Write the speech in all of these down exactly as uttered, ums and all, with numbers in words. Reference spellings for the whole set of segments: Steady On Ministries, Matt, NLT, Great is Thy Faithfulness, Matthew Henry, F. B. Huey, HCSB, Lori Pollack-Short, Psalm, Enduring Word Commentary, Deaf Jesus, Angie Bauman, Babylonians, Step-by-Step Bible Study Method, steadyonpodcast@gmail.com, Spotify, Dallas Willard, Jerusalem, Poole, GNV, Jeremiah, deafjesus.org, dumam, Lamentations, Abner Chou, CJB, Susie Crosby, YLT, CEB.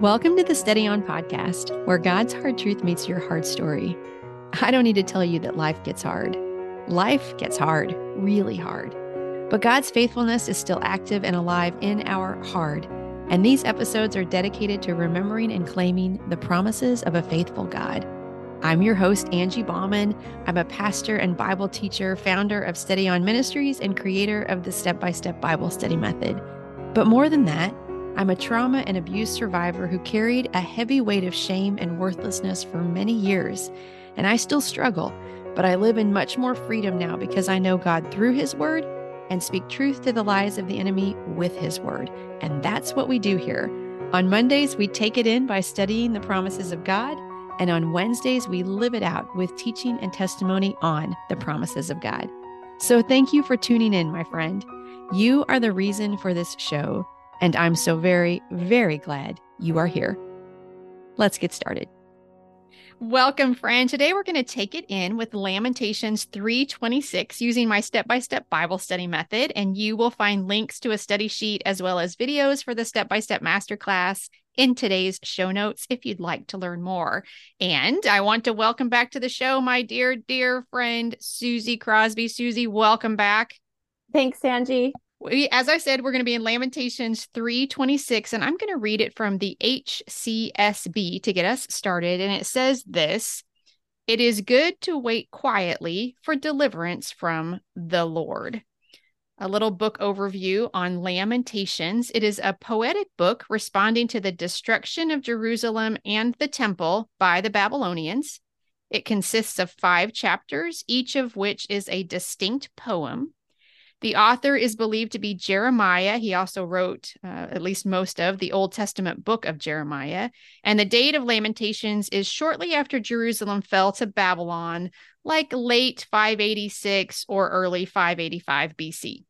Welcome to the Steady On podcast, where God's hard truth meets your hard story. I don't need to tell you that life gets hard. Life gets hard, really hard. But God's faithfulness is still active and alive in our hard. And these episodes are dedicated to remembering and claiming the promises of a faithful God. I'm your host, Angie Bauman. I'm a pastor and Bible teacher, founder of Steady On Ministries, and creator of the Step-by-Step Bible Study Method. But more than that, I'm a trauma and abuse survivor who carried a heavy weight of shame and worthlessness for many years. And I still struggle, but I live in much more freedom now because I know God through His Word and speak truth to the lies of the enemy with His Word. And that's what we do here. On Mondays, we take it in by studying the promises of God. And on Wednesdays, we live it out with teaching and testimony on the promises of God. So thank you for tuning in, my friend. You are the reason for this show. And I'm so very, very glad you are here. Let's get started. Welcome, friend. Today, we're going to take it in with Lamentations three twenty-six using my step-by-step Bible study method. And you will find links to a study sheet as well as videos for the step-by-step masterclass in today's show notes if you'd like to learn more. And I want to welcome back to the show my dear, dear friend, Susie Crosby. Susie, welcome back. Thanks, Angie. We, as I said, we're going to be in Lamentations three twenty-six, and I'm going to read it from the H C S B to get us started. And it says this: "It is good to wait quietly for deliverance from the Lord." A little book overview on Lamentations. It is a poetic book responding to the destruction of Jerusalem and the temple by the Babylonians. It consists of five chapters, each of which is a distinct poem. The author is believed to be Jeremiah. He also wrote uh, at least most of the Old Testament book of Jeremiah. And the date of Lamentations is shortly after Jerusalem fell to Babylon, like late five eighty-six or early five eighty-five B C.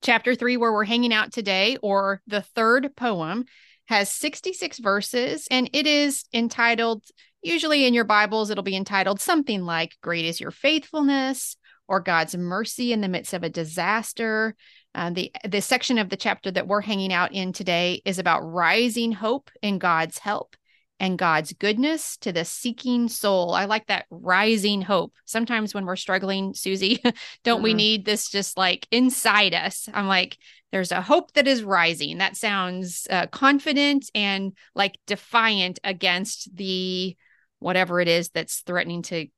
Chapter three, where we're hanging out today, or the third poem, has sixty-six verses, and it is entitled, usually in your Bibles, it'll be entitled something like "Great is Your Faithfulness," or "God's mercy in the midst of a disaster." Uh, the, the section of the chapter that we're hanging out in today is about rising hope in God's help and God's goodness to the seeking soul. I like that, rising hope. Sometimes when we're struggling, Susie, don't mm-hmm. we need this just like inside us? I'm like, there's a hope that is rising. That sounds uh, confident and like defiant against the whatever it is that's threatening to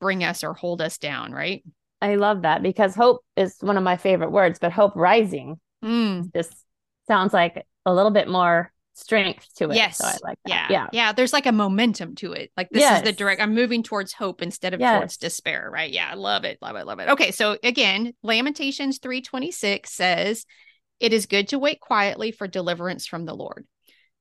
bring us or hold us down, right? I love that, because hope is one of my favorite words, but hope rising mm. just sounds like a little bit more strength to it. Yes. So I like that. Yeah. Yeah. Yeah. There's like a momentum to it. Like this yes. is the direct, I'm moving towards hope instead of yes. towards despair. Right. Yeah. I love it. Love it. Love it. Okay. So again, Lamentations three twenty-six says, "It is good to wait quietly for deliverance from the Lord."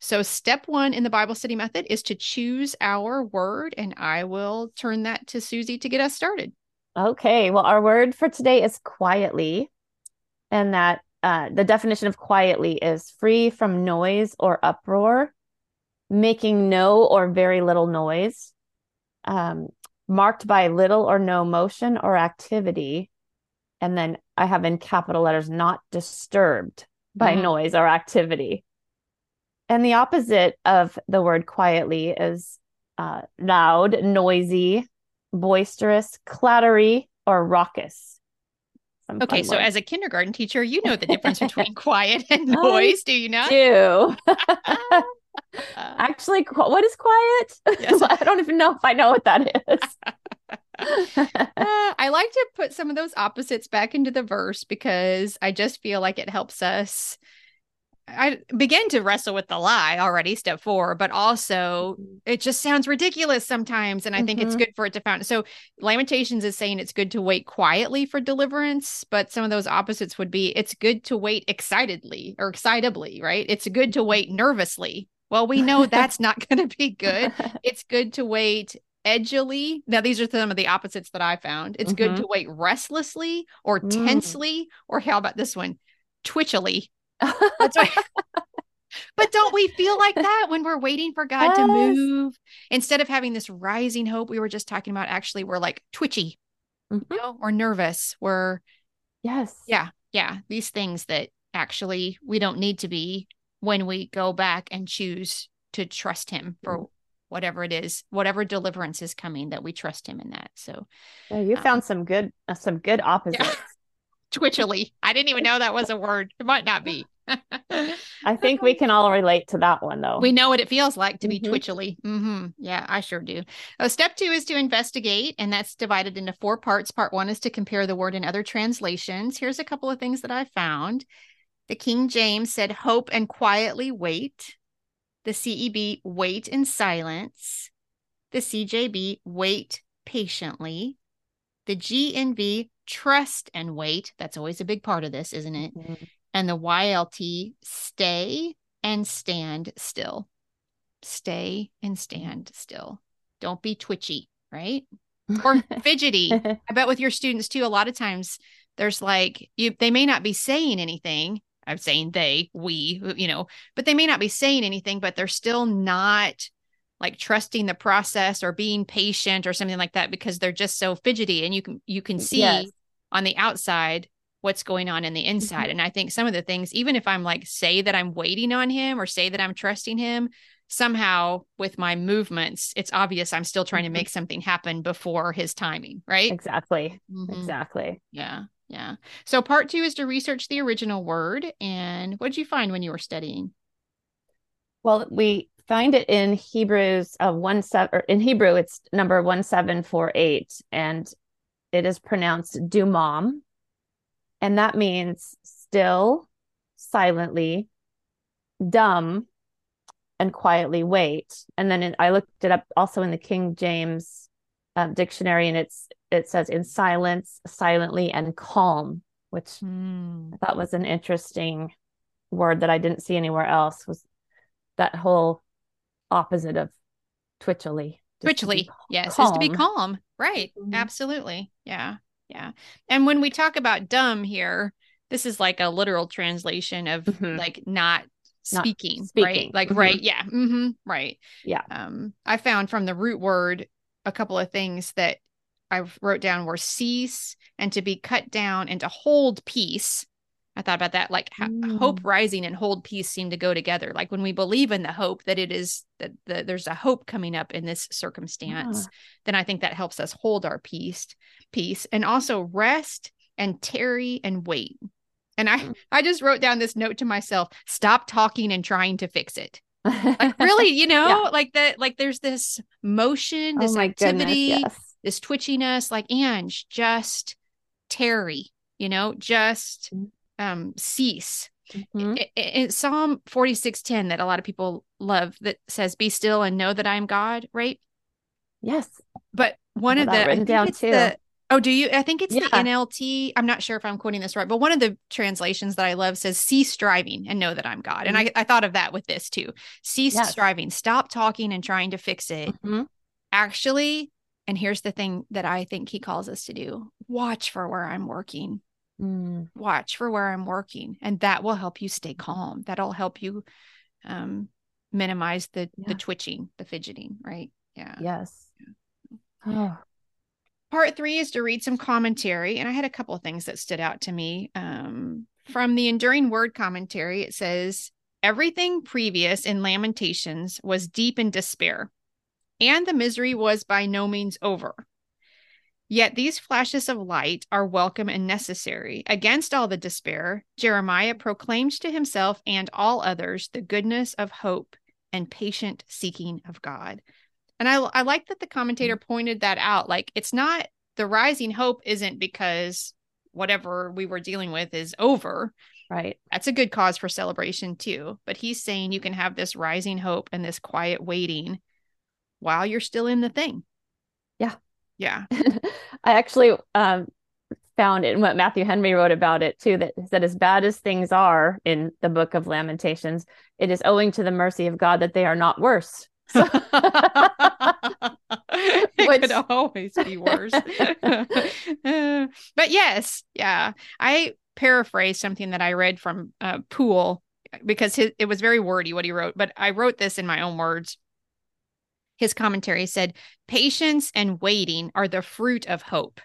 So step one in the Bible study method is to choose our word, and I will turn that to Susie to get us started. Okay, well, our word for today is quietly, and that uh, the definition of quietly is free from noise or uproar, making no or very little noise, um, marked by little or no motion or activity. And then I have in capital letters, not disturbed by mm-hmm. noise or activity. And the opposite of the word quietly is uh, loud, noisy, boisterous, clattery, or raucous. Some okay, so as a kindergarten teacher, you know the difference between quiet and noise, do you not? Do. Actually, what is quiet? Yes. I don't even know if I know what that is. uh, I like to put some of those opposites back into the verse, because I just feel like it helps us I begin to wrestle with the lie already, step four, but also it just sounds ridiculous sometimes. And I think mm-hmm. it's good for it to found. So Lamentations is saying it's good to wait quietly for deliverance, but some of those opposites would be, it's good to wait excitedly or excitably, right? It's good to wait nervously. Well, we know that's not going to be good. It's good to wait edgily. Now, these are some of the opposites that I found. It's mm-hmm. good to wait restlessly or tensely, mm. or how about this one? Twitchily. That's right. But don't we feel like that when we're waiting for God yes. to move? Instead of having this rising hope we were just talking about, actually we're like twitchy, mm-hmm. you know, or nervous. We're yes, yeah, yeah. These things that actually we don't need to be, when we go back and choose to trust him for whatever it is, whatever deliverance is coming, that we trust him in that. So yeah, you found um, some good, uh, some good opposites. Yeah. Twitchily. I didn't even know that was a word. It might not be. I think we can all relate to that one, though. We know what it feels like to mm-hmm. be twitchily. Mm-hmm. Yeah, I sure do. Oh, step two is to investigate, and that's divided into four parts. Part one is to compare the word in other translations. Here's a couple of things that I found. The King James said, hope and quietly wait. The C E B, wait in silence. The C J B, wait patiently. The G N V, trust and wait. That's always a big part of this, isn't it? Mm-hmm. And the Y L T, stay and stand still. Stay and stand still. Don't be twitchy, right? Or fidgety. I bet with your students too, a lot of times there's like, you, they may not be saying anything. I'm saying they, we, you know, but they may not be saying anything, but they're still not like trusting the process or being patient or something like that, because they're just so fidgety, and you can, you can see yes. on the outside what's going on in the inside. Mm-hmm. And I think some of the things, even if I'm like, say that I'm waiting on him or say that I'm trusting him, somehow with my movements, it's obvious I'm still trying to make something happen before his timing. Right. Exactly. Mm-hmm. Exactly. Yeah. Yeah. So part two is to research the original word. And what did you find when you were studying? Well, we find it in Hebrews of one seven, or in Hebrew, it's number one seven four eight, and it is pronounced dumam. And that means still, silently, dumb, and quietly wait. And then it, I looked it up also in the King James um, dictionary, and it's, it says in silence, silently, and calm, which mm. I thought was an interesting word that I didn't see anywhere else, was that whole opposite of twitchily. Twitchily, calm. Yes, calm. Is to be calm. Right, mm-hmm. Absolutely. Yeah, yeah. And when we talk about dumb here, this is like a literal translation of mm-hmm. like not speaking, not speaking, right? Like, mm-hmm. right, yeah, mm-hmm, right. Yeah. Um, I found from the root word a couple of things that I wrote down were cease and to be cut down and to hold peace. I thought about that, like ha- mm. hope rising and hold peace seem to go together. Like when we believe in the hope that it is that the, there's a hope coming up in this circumstance, yeah. then I think that helps us hold our peace, peace, and also rest and tarry and wait. And I, mm. I just wrote down this note to myself: stop talking and trying to fix it. Like really, you know, yeah. like that, like there's this motion, this oh activity, goodness, yes. this twitchiness, like Ange, just tarry, you know, just um, cease. Mm-hmm. It, it, it, Psalm forty-six ten that a lot of people love, that says, be still and know that I am God, right? Yes. But one of the, written down too. The, oh, do you? I think it's yeah. the N L T. I'm not sure if I'm quoting this right, but one of the translations that I love says, cease striving and know that I'm God. Mm-hmm. And I, I thought of that with this too. Cease yes. striving, stop talking and trying to fix it. Mm-hmm. Actually, and here's the thing that I think he calls us to do. Watch for where I'm working. Mm. Watch for where I'm working. And that will help you stay calm. That'll help you um, minimize the, yeah. the twitching, the fidgeting, right? Yeah. Yes. Yeah. Oh. Part three is to read some commentary. And I had a couple of things that stood out to me. Um, from the Enduring Word Commentary, it says, everything previous in Lamentations was deep in despair, and the misery was by no means over. Yet these flashes of light are welcome and necessary. Against all the despair, Jeremiah proclaims to himself and all others the goodness of hope and patient seeking of God. And I, I like that the commentator pointed that out. Like, it's not, the rising hope isn't because whatever we were dealing with is over. Right. That's a good cause for celebration too. But he's saying you can have this rising hope and this quiet waiting while you're still in the thing. Yeah. Yeah. I actually um, found in what Matthew Henry wrote about it too, that that as bad as things are in the book of Lamentations, it is owing to the mercy of God that they are not worse. So it Which... could always be worse. But yes. Yeah. I paraphrased something that I read from uh, Poole, because his, it was very wordy what he wrote, but I wrote this in my own words. His commentary said, patience and waiting are the fruit of hope.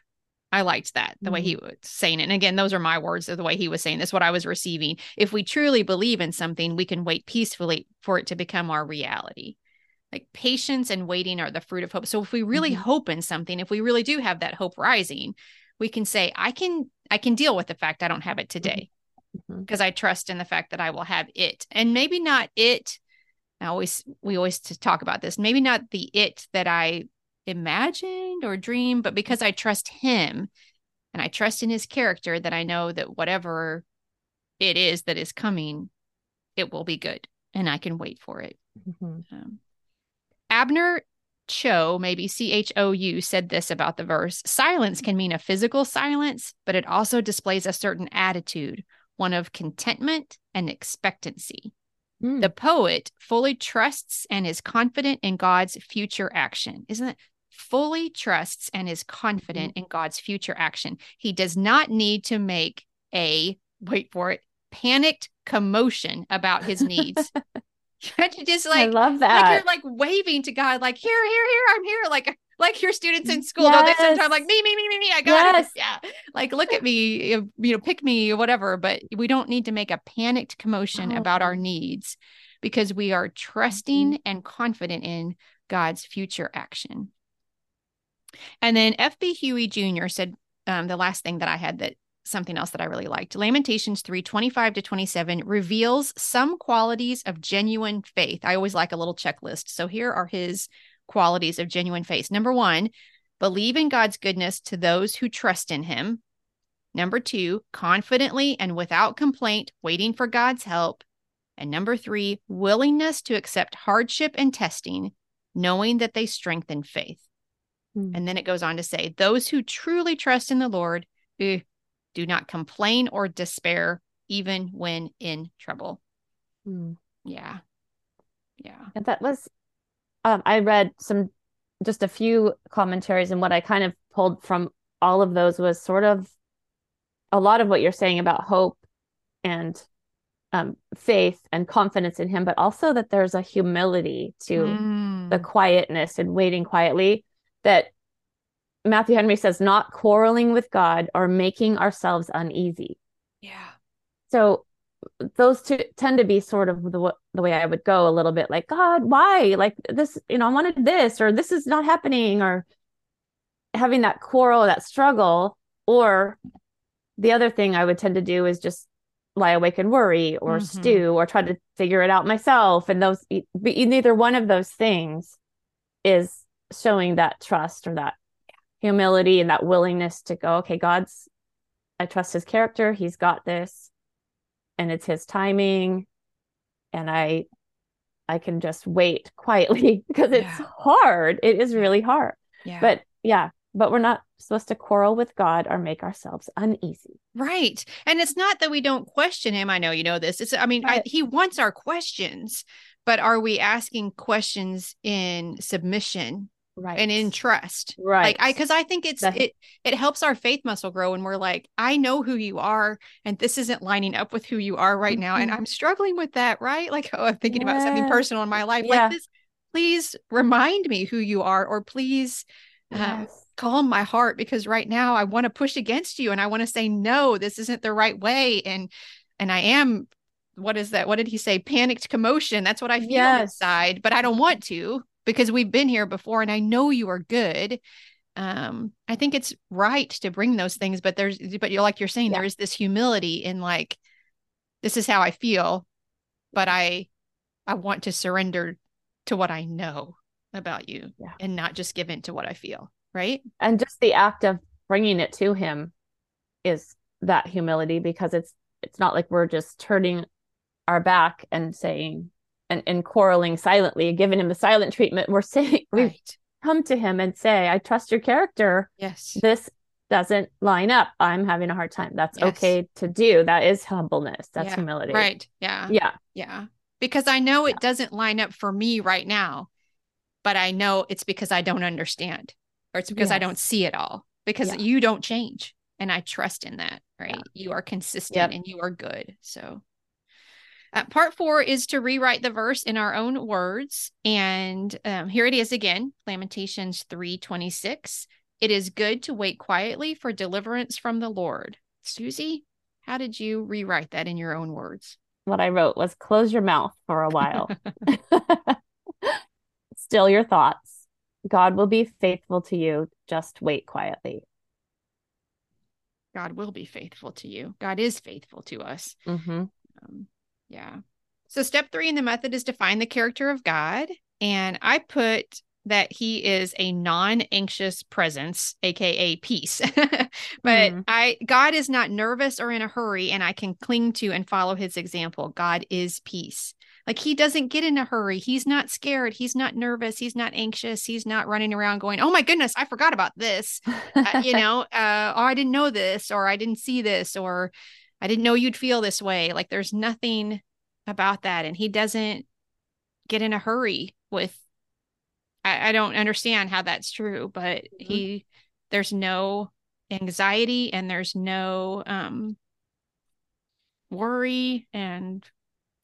I liked that, the mm-hmm. way he was saying it. And again, those are my words of the way he was saying this, what I was receiving. If we truly believe in something, we can wait peacefully for it to become our reality. Like patience and waiting are the fruit of hope. So if we really mm-hmm. hope in something, if we really do have that hope rising, we can say, I can, I can deal with the fact I don't have it today because mm-hmm. I trust in the fact that I will have it. And maybe not it. I always, we always talk about this, maybe not the it that I imagined or dream, but because I trust him and I trust in his character, that I know that whatever it is that is coming, it will be good and I can wait for it. Mm-hmm. Um, Abner Chou, maybe C H O U, said this about the verse: silence can mean a physical silence, but it also displays a certain attitude, one of contentment and expectancy. Mm. The poet fully trusts and is confident in God's future action. Isn't it? Fully trusts and is confident in God's future action. He does not need to make a, wait for it, panicked commotion about his needs. You just like, I love that. Like you're like waving to God, like here, here, here, I'm here. Like, like your students in school, yes. don't they sometimes like me, me, me, me, me, I got yes. it. Yeah. Like, look at me, you know, pick me or whatever, but we don't need to make a panicked commotion oh. about our needs because we are trusting mm-hmm. and confident in God's future action. And then F. B. Huey Junior said um, the last thing that I had that something else that I really liked. Lamentations three twenty-five to twenty-seven reveals some qualities of genuine faith. I always like a little checklist. So here are his qualities of genuine faith. Number one, believe in God's goodness to those who trust in him. Number two, confidently and without complaint, waiting for God's help. And number three, willingness to accept hardship and testing, knowing that they strengthen faith. Hmm. And then it goes on to say, those who truly trust in the Lord, eh, do not complain or despair, even when in trouble. Mm. Yeah. Yeah. And that was, um, I read some, just a few commentaries, and what I kind of pulled from all of those was sort of a lot of what you're saying about hope and um, faith and confidence in him, but also that there's a humility to mm. the quietness and waiting quietly that Matthew Henry says, not quarreling with God or making ourselves uneasy. Yeah. So those two tend to be sort of the, the way I would go a little bit like, God, why? Like this, you know, I wanted this, or this is not happening, or having that quarrel, that struggle. Or the other thing I would tend to do is just lie awake and worry or mm-hmm. stew or try to figure it out myself. And those, neither one of those things is showing that trust or that humility and that willingness to go, okay, God's, I trust his character. He's got this and it's his timing. And I, I can just wait quietly because it's yeah. hard. It is really hard, yeah. but yeah, but we're not supposed to quarrel with God or make ourselves uneasy. Right. And it's not that we don't question him. I know, you know, this it's, I mean, I, he wants our questions, but are we asking questions in submission? Right. And in trust. Right. Like I, cause I think it's, That's... it, it helps our faith muscle grow. And we're like, I know who you are, and this isn't lining up with who you are right mm-hmm. now. And I'm struggling with that. Right. Like, oh, I'm thinking yeah. about something personal in my life. Yeah. Like this, please remind me who you are, or please yes. uh, calm my heart, because right now I want to push against you. And I want to say, no, this isn't the right way. And, and I am, what is that? What did he say? Panicked commotion. That's what I feel yes. inside, but I don't want to. Because we've been here before and I know you are good. Um, I think it's right to bring those things, but there's, but you're like, you're saying yeah. there is this humility in like, this is how I feel, but I, I want to surrender to what I know about you yeah. and not just give in to what I feel. Right. And just the act of bringing it to him is that humility, because it's, it's not like we're just turning our back and saying, And, and quarreling silently, giving him the silent treatment. We're saying, right. we come to him and say, I trust your character. Yes. This doesn't line up. I'm having a hard time. That's yes. okay to do. That is humbleness. That's yeah. humility. Right. Yeah. Yeah. Yeah. Because I know it yeah. doesn't line up for me right now, but I know it's because I don't understand, or it's because yes. I don't see it all, because yeah. you don't change. And I trust in that, right? Yeah. You are consistent yep. and you are good. So Uh, part four is to rewrite the verse in our own words. And um, here it is again, Lamentations three twenty-six. It is good to wait quietly for deliverance from the Lord. Susie, how did you rewrite that in your own words? What I wrote was close your mouth for a while. Still your thoughts. God will be faithful to you. Just wait quietly. God will be faithful to you. God is faithful to us. Mm-hmm. Um, yeah. So step three in the method is to find the character of God. And I put that he is a non-anxious presence, A K A peace. But mm-hmm. I, God is not nervous or in a hurry, and I can cling to and follow his example. God is peace. Like, he doesn't get in a hurry. He's not scared. He's not nervous. He's not anxious. He's not running around going, oh my goodness, I forgot about this. uh, you know, uh, oh, I didn't know this, or I didn't see this, or I didn't know you'd feel this way. Like, there's nothing about that. And he doesn't get in a hurry with, I, I don't understand how that's true, but mm-hmm. he, there's no anxiety and there's no um, worry. And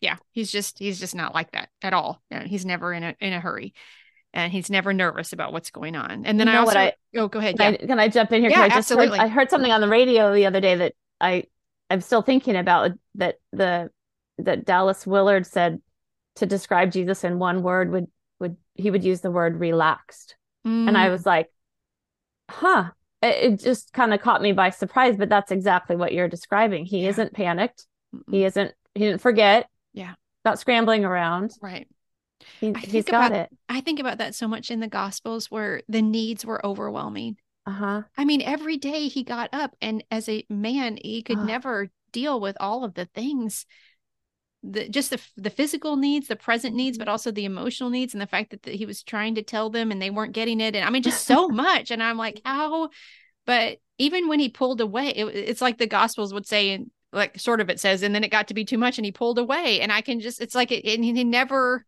yeah, he's just, he's just not like that at all. And he's never in a, in a hurry, and he's never nervous about what's going on. And then you know I also, I, oh, go ahead. Can, yeah. I, can I jump in here? Yeah, I just absolutely. Heard, I heard something on the radio the other day that I, I'm still thinking about, that the, that Dallas Willard said to describe Jesus in one word would, would he would use the word relaxed. Mm. And I was like, huh, it, it just kind of caught me by surprise, but that's exactly what you're describing. He yeah. isn't panicked. Mm-mm. He isn't, he didn't forget. Yeah. Not scrambling around. Right. He, he's got about, it. I think about that so much in the Gospels, where the needs were overwhelming. Uh-huh. I mean, every day he got up, and as a man, he could uh. never deal with all of the things. The, just the the physical needs, the present needs, but also the emotional needs, and the fact that the, he was trying to tell them and they weren't getting it. And I mean, just so much. And I'm like, how? But even when he pulled away, it, it's like the Gospels would say, and like sort of it says, and then it got to be too much and he pulled away. And I can just, it's like, it, and he never,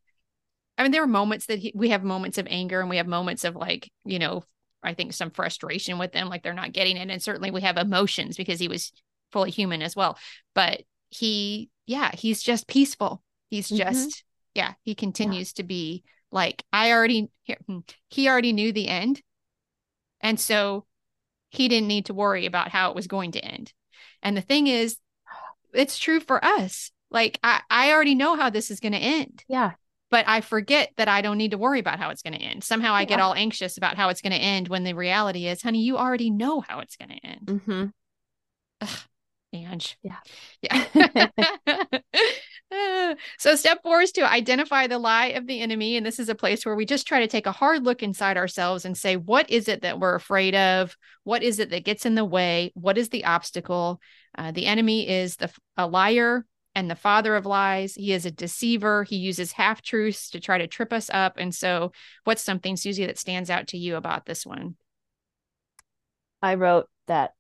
I mean, there are moments that he, we have moments of anger, and we have moments of like, you know, I think some frustration with them, like they're not getting it. And certainly we have emotions, because he was fully human as well. But he, yeah, he's just peaceful. He's just, mm-hmm. yeah, he continues yeah. to be like, I already, he already knew the end. And so he didn't need to worry about how it was going to end. And the thing is, it's true for us. Like, I, I already know how this is going to end. Yeah. But I forget that I don't need to worry about how it's going to end. Somehow I yeah. get all anxious about how it's going to end, when the reality is, honey, you already know how it's going to end. Mm-hmm. Ugh. Ange. Yeah. Yeah. So step four is to identify the lie of the enemy. And this is a place where we just try to take a hard look inside ourselves and say, what is it that we're afraid of? What is it that gets in the way? What is the obstacle? Uh, the enemy is the a liar and the father of lies. He is a deceiver. He uses half-truths to try to trip us up. And so what's something, Susie, that stands out to you about this one? I wrote that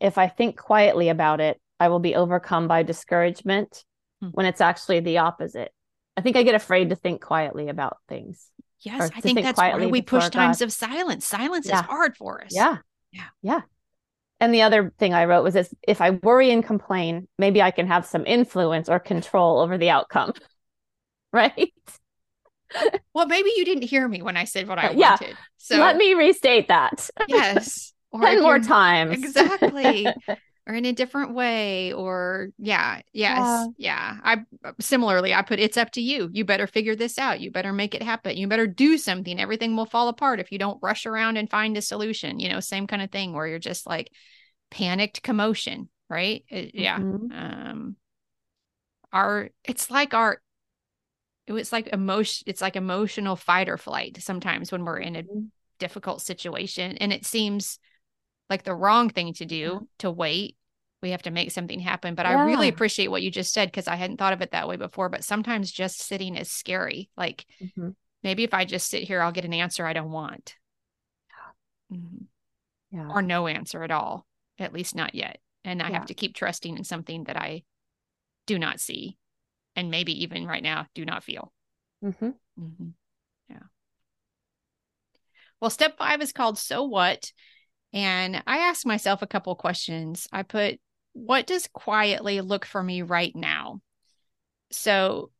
if I think quietly about it, I will be overcome by discouragement, mm. when it's actually the opposite. I think I get afraid to think quietly about things. Yes, I think that's why we push times of silence. Silence yeah. is hard for us. Yeah. Yeah. Yeah. And the other thing I wrote was this: if I worry and complain, maybe I can have some influence or control over the outcome. Right? Well, maybe you didn't hear me when I said what I yeah. wanted. So let me restate that. Yes. Or ten more times. Exactly. Or in a different way. Or yeah. Yes. Yeah. yeah. I similarly, I put, it's up to you. You better figure this out. You better make it happen. You better do something. Everything will fall apart if you don't rush around and find a solution. You know, same kind of thing where you're just like panicked commotion, right? It, yeah. Mm-hmm. Um, our, it's like our, it was like emotion. It's like emotional fight or flight sometimes when we're in a difficult situation, and it seems like the wrong thing to do, to wait. We have to make something happen. But yeah. I really appreciate what you just said, because I hadn't thought of it that way before. But sometimes just sitting is scary. Like, mm-hmm. maybe if I just sit here, I'll get an answer I don't want. Mm-hmm. Yeah. Or no answer at all, at least not yet. And I yeah. have to keep trusting in something that I do not see, and maybe even right now do not feel. Mm-hmm. Mm-hmm. Yeah. Well, step five is called So What? And I asked myself a couple questions. I put, what does quietly look for me right now? So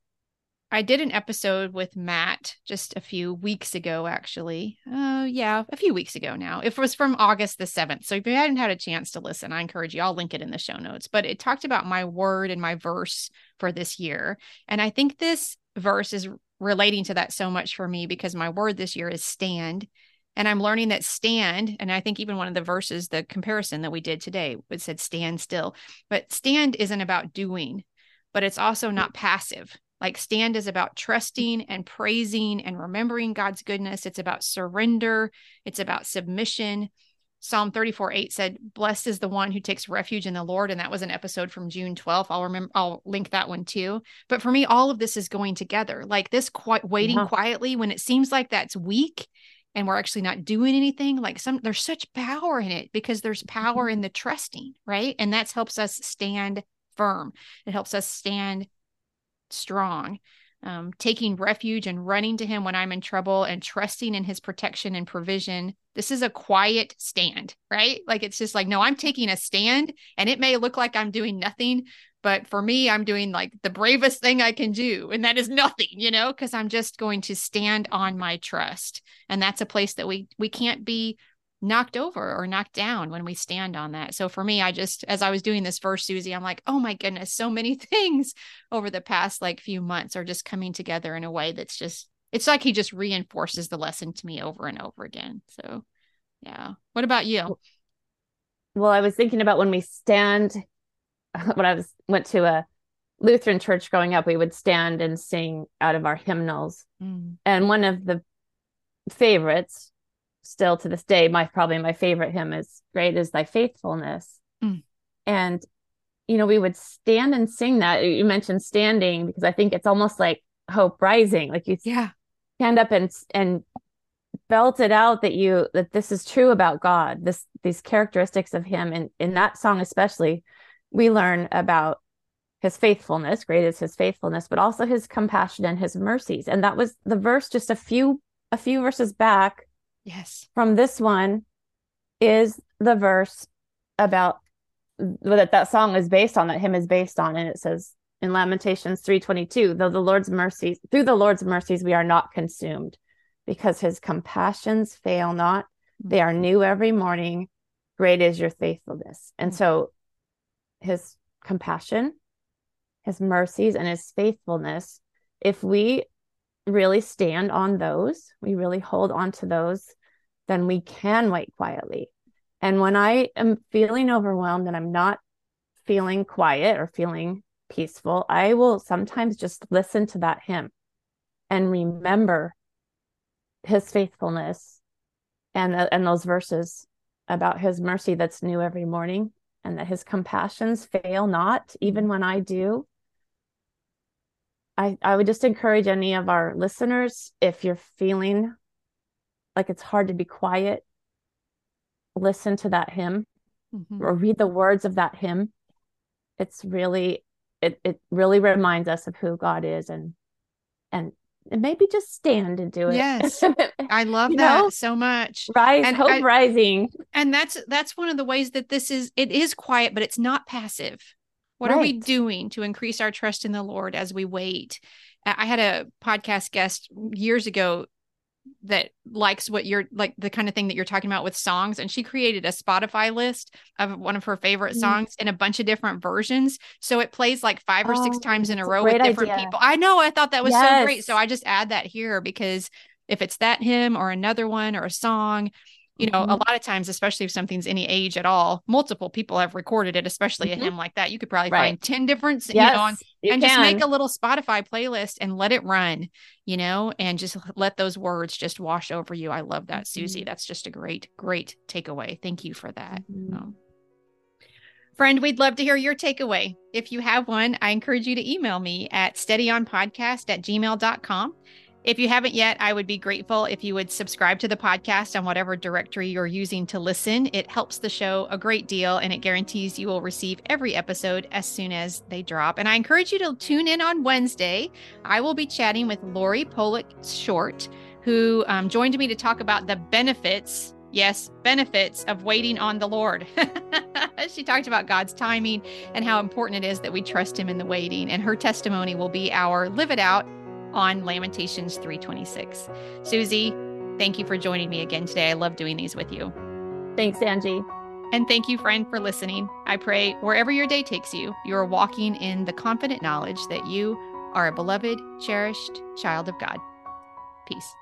I did an episode with Matt just a few weeks ago, actually. Uh, yeah, a few weeks ago now. It was from August the seventh. So if you hadn't had a chance to listen, I encourage you, I'll link it in the show notes. But it talked about my word and my verse for this year. And I think this verse is relating to that so much for me because my word this year is stand. And I'm learning that stand, and I think even one of the verses, the comparison that we did today, it said stand still. But stand isn't about doing, but it's also not passive. Like stand is about trusting and praising and remembering God's goodness. It's about surrender. It's about submission. Psalm thirty-four eight said, blessed is the one who takes refuge in the Lord. And that was an episode from June twelfth. I'll remember, I'll link that one too. But for me, all of this is going together. Like this qui- waiting mm-hmm. quietly when it seems like that's weak and we're actually not doing anything, like some, there's such power in it because there's power in the trusting, right? And that helps us stand firm. It helps us stand strong, um, taking refuge and running to him when I'm in trouble and trusting in his protection and provision. This is a quiet stand, right? Like, it's just like, no, I'm taking a stand and it may look like I'm doing nothing, but for me, I'm doing like the bravest thing I can do. And that is nothing, you know, because I'm just going to stand on my trust. And that's a place that we, we can't be knocked over or knocked down when we stand on that. So for me, I just, as I was doing this verse, Susie, I'm like, oh my goodness, so many things over the past like few months are just coming together in a way that's just, it's like he just reinforces the lesson to me over and over again. So yeah. What about you? Well, I was thinking about when we stand, when I was, went to a Lutheran church growing up, we would stand and sing out of our hymnals. Mm. And one of the favorites, still to this day, my probably my favorite hymn is Great Is Thy Faithfulness. Mm. And, you know, we would stand and sing that. You mentioned standing because I think it's almost like hope rising. Like you yeah. stand up and and belt it out that you that this is true about God, this these characteristics of him. And in that song especially, we learn about his faithfulness. Great is his faithfulness, but also his compassion and his mercies. And that was the verse just a few a few verses back. Yes. From this one is the verse about that that song is based on, that hymn is based on. And it says in Lamentations three twenty-two, though the Lord's mercies, through the Lord's mercies, we are not consumed because his compassions fail not. They are new every morning. Great is your faithfulness. And so his compassion, his mercies, and his faithfulness, if we really stand on those, we really hold on to those, then we can wait quietly. And when I am feeling overwhelmed and I'm not feeling quiet or feeling peaceful, I will sometimes just listen to that hymn and remember his faithfulness and, the, and those verses about his mercy that's new every morning and that his compassions fail not, even when I do. I, I would just encourage any of our listeners, if you're feeling like it's hard to be quiet, listen to that hymn mm-hmm. or read the words of that hymn. It's really, it it really reminds us of who God is, and, and maybe just stand and do it. Yes. I love that know? so much. Rise, and hope I, rising. And that's, that's one of the ways that this is, it is quiet, but it's not passive. What right. are we doing to increase our trust in the Lord as we wait? I had a podcast guest years ago that likes what you're like, the kind of thing that you're talking about with songs. And she created a Spotify list of one of her favorite songs mm. in a bunch of different versions. So it plays like five or oh, six times in a row a with different idea. people. I know. I thought that was yes. so great. So I just add that here, because if it's that hymn or another one or a song, you know, a lot of times, especially if something's any age at all, multiple people have recorded it, especially mm-hmm. a hymn like that. You could probably right. find ten different, yes, you know, on, you and can. just make a little Spotify playlist and let it run, you know, and just let those words just wash over you. I love that, mm-hmm. Susie. That's just a great, great takeaway. Thank you for that. Mm-hmm. Um, Friend, we'd love to hear your takeaway. If you have one, I encourage you to email me at steady on podcast at gmail dot com. If you haven't yet, I would be grateful if you would subscribe to the podcast on whatever directory you're using to listen. It helps the show a great deal, and it guarantees you will receive every episode as soon as they drop. And I encourage you to tune in on Wednesday. I will be chatting with Lori Pollack-Short, who um, joined me to talk about the benefits, yes, benefits of waiting on the Lord. She talked about God's timing and how important it is that we trust him in the waiting. And her testimony will be our Live It Out on Lamentations three twenty-six. Susie, thank you for joining me again today. I love doing these with you. Thanks, Angie. And thank you, friend, for listening. I pray wherever your day takes you, you are walking in the confident knowledge that you are a beloved, cherished child of God. Peace.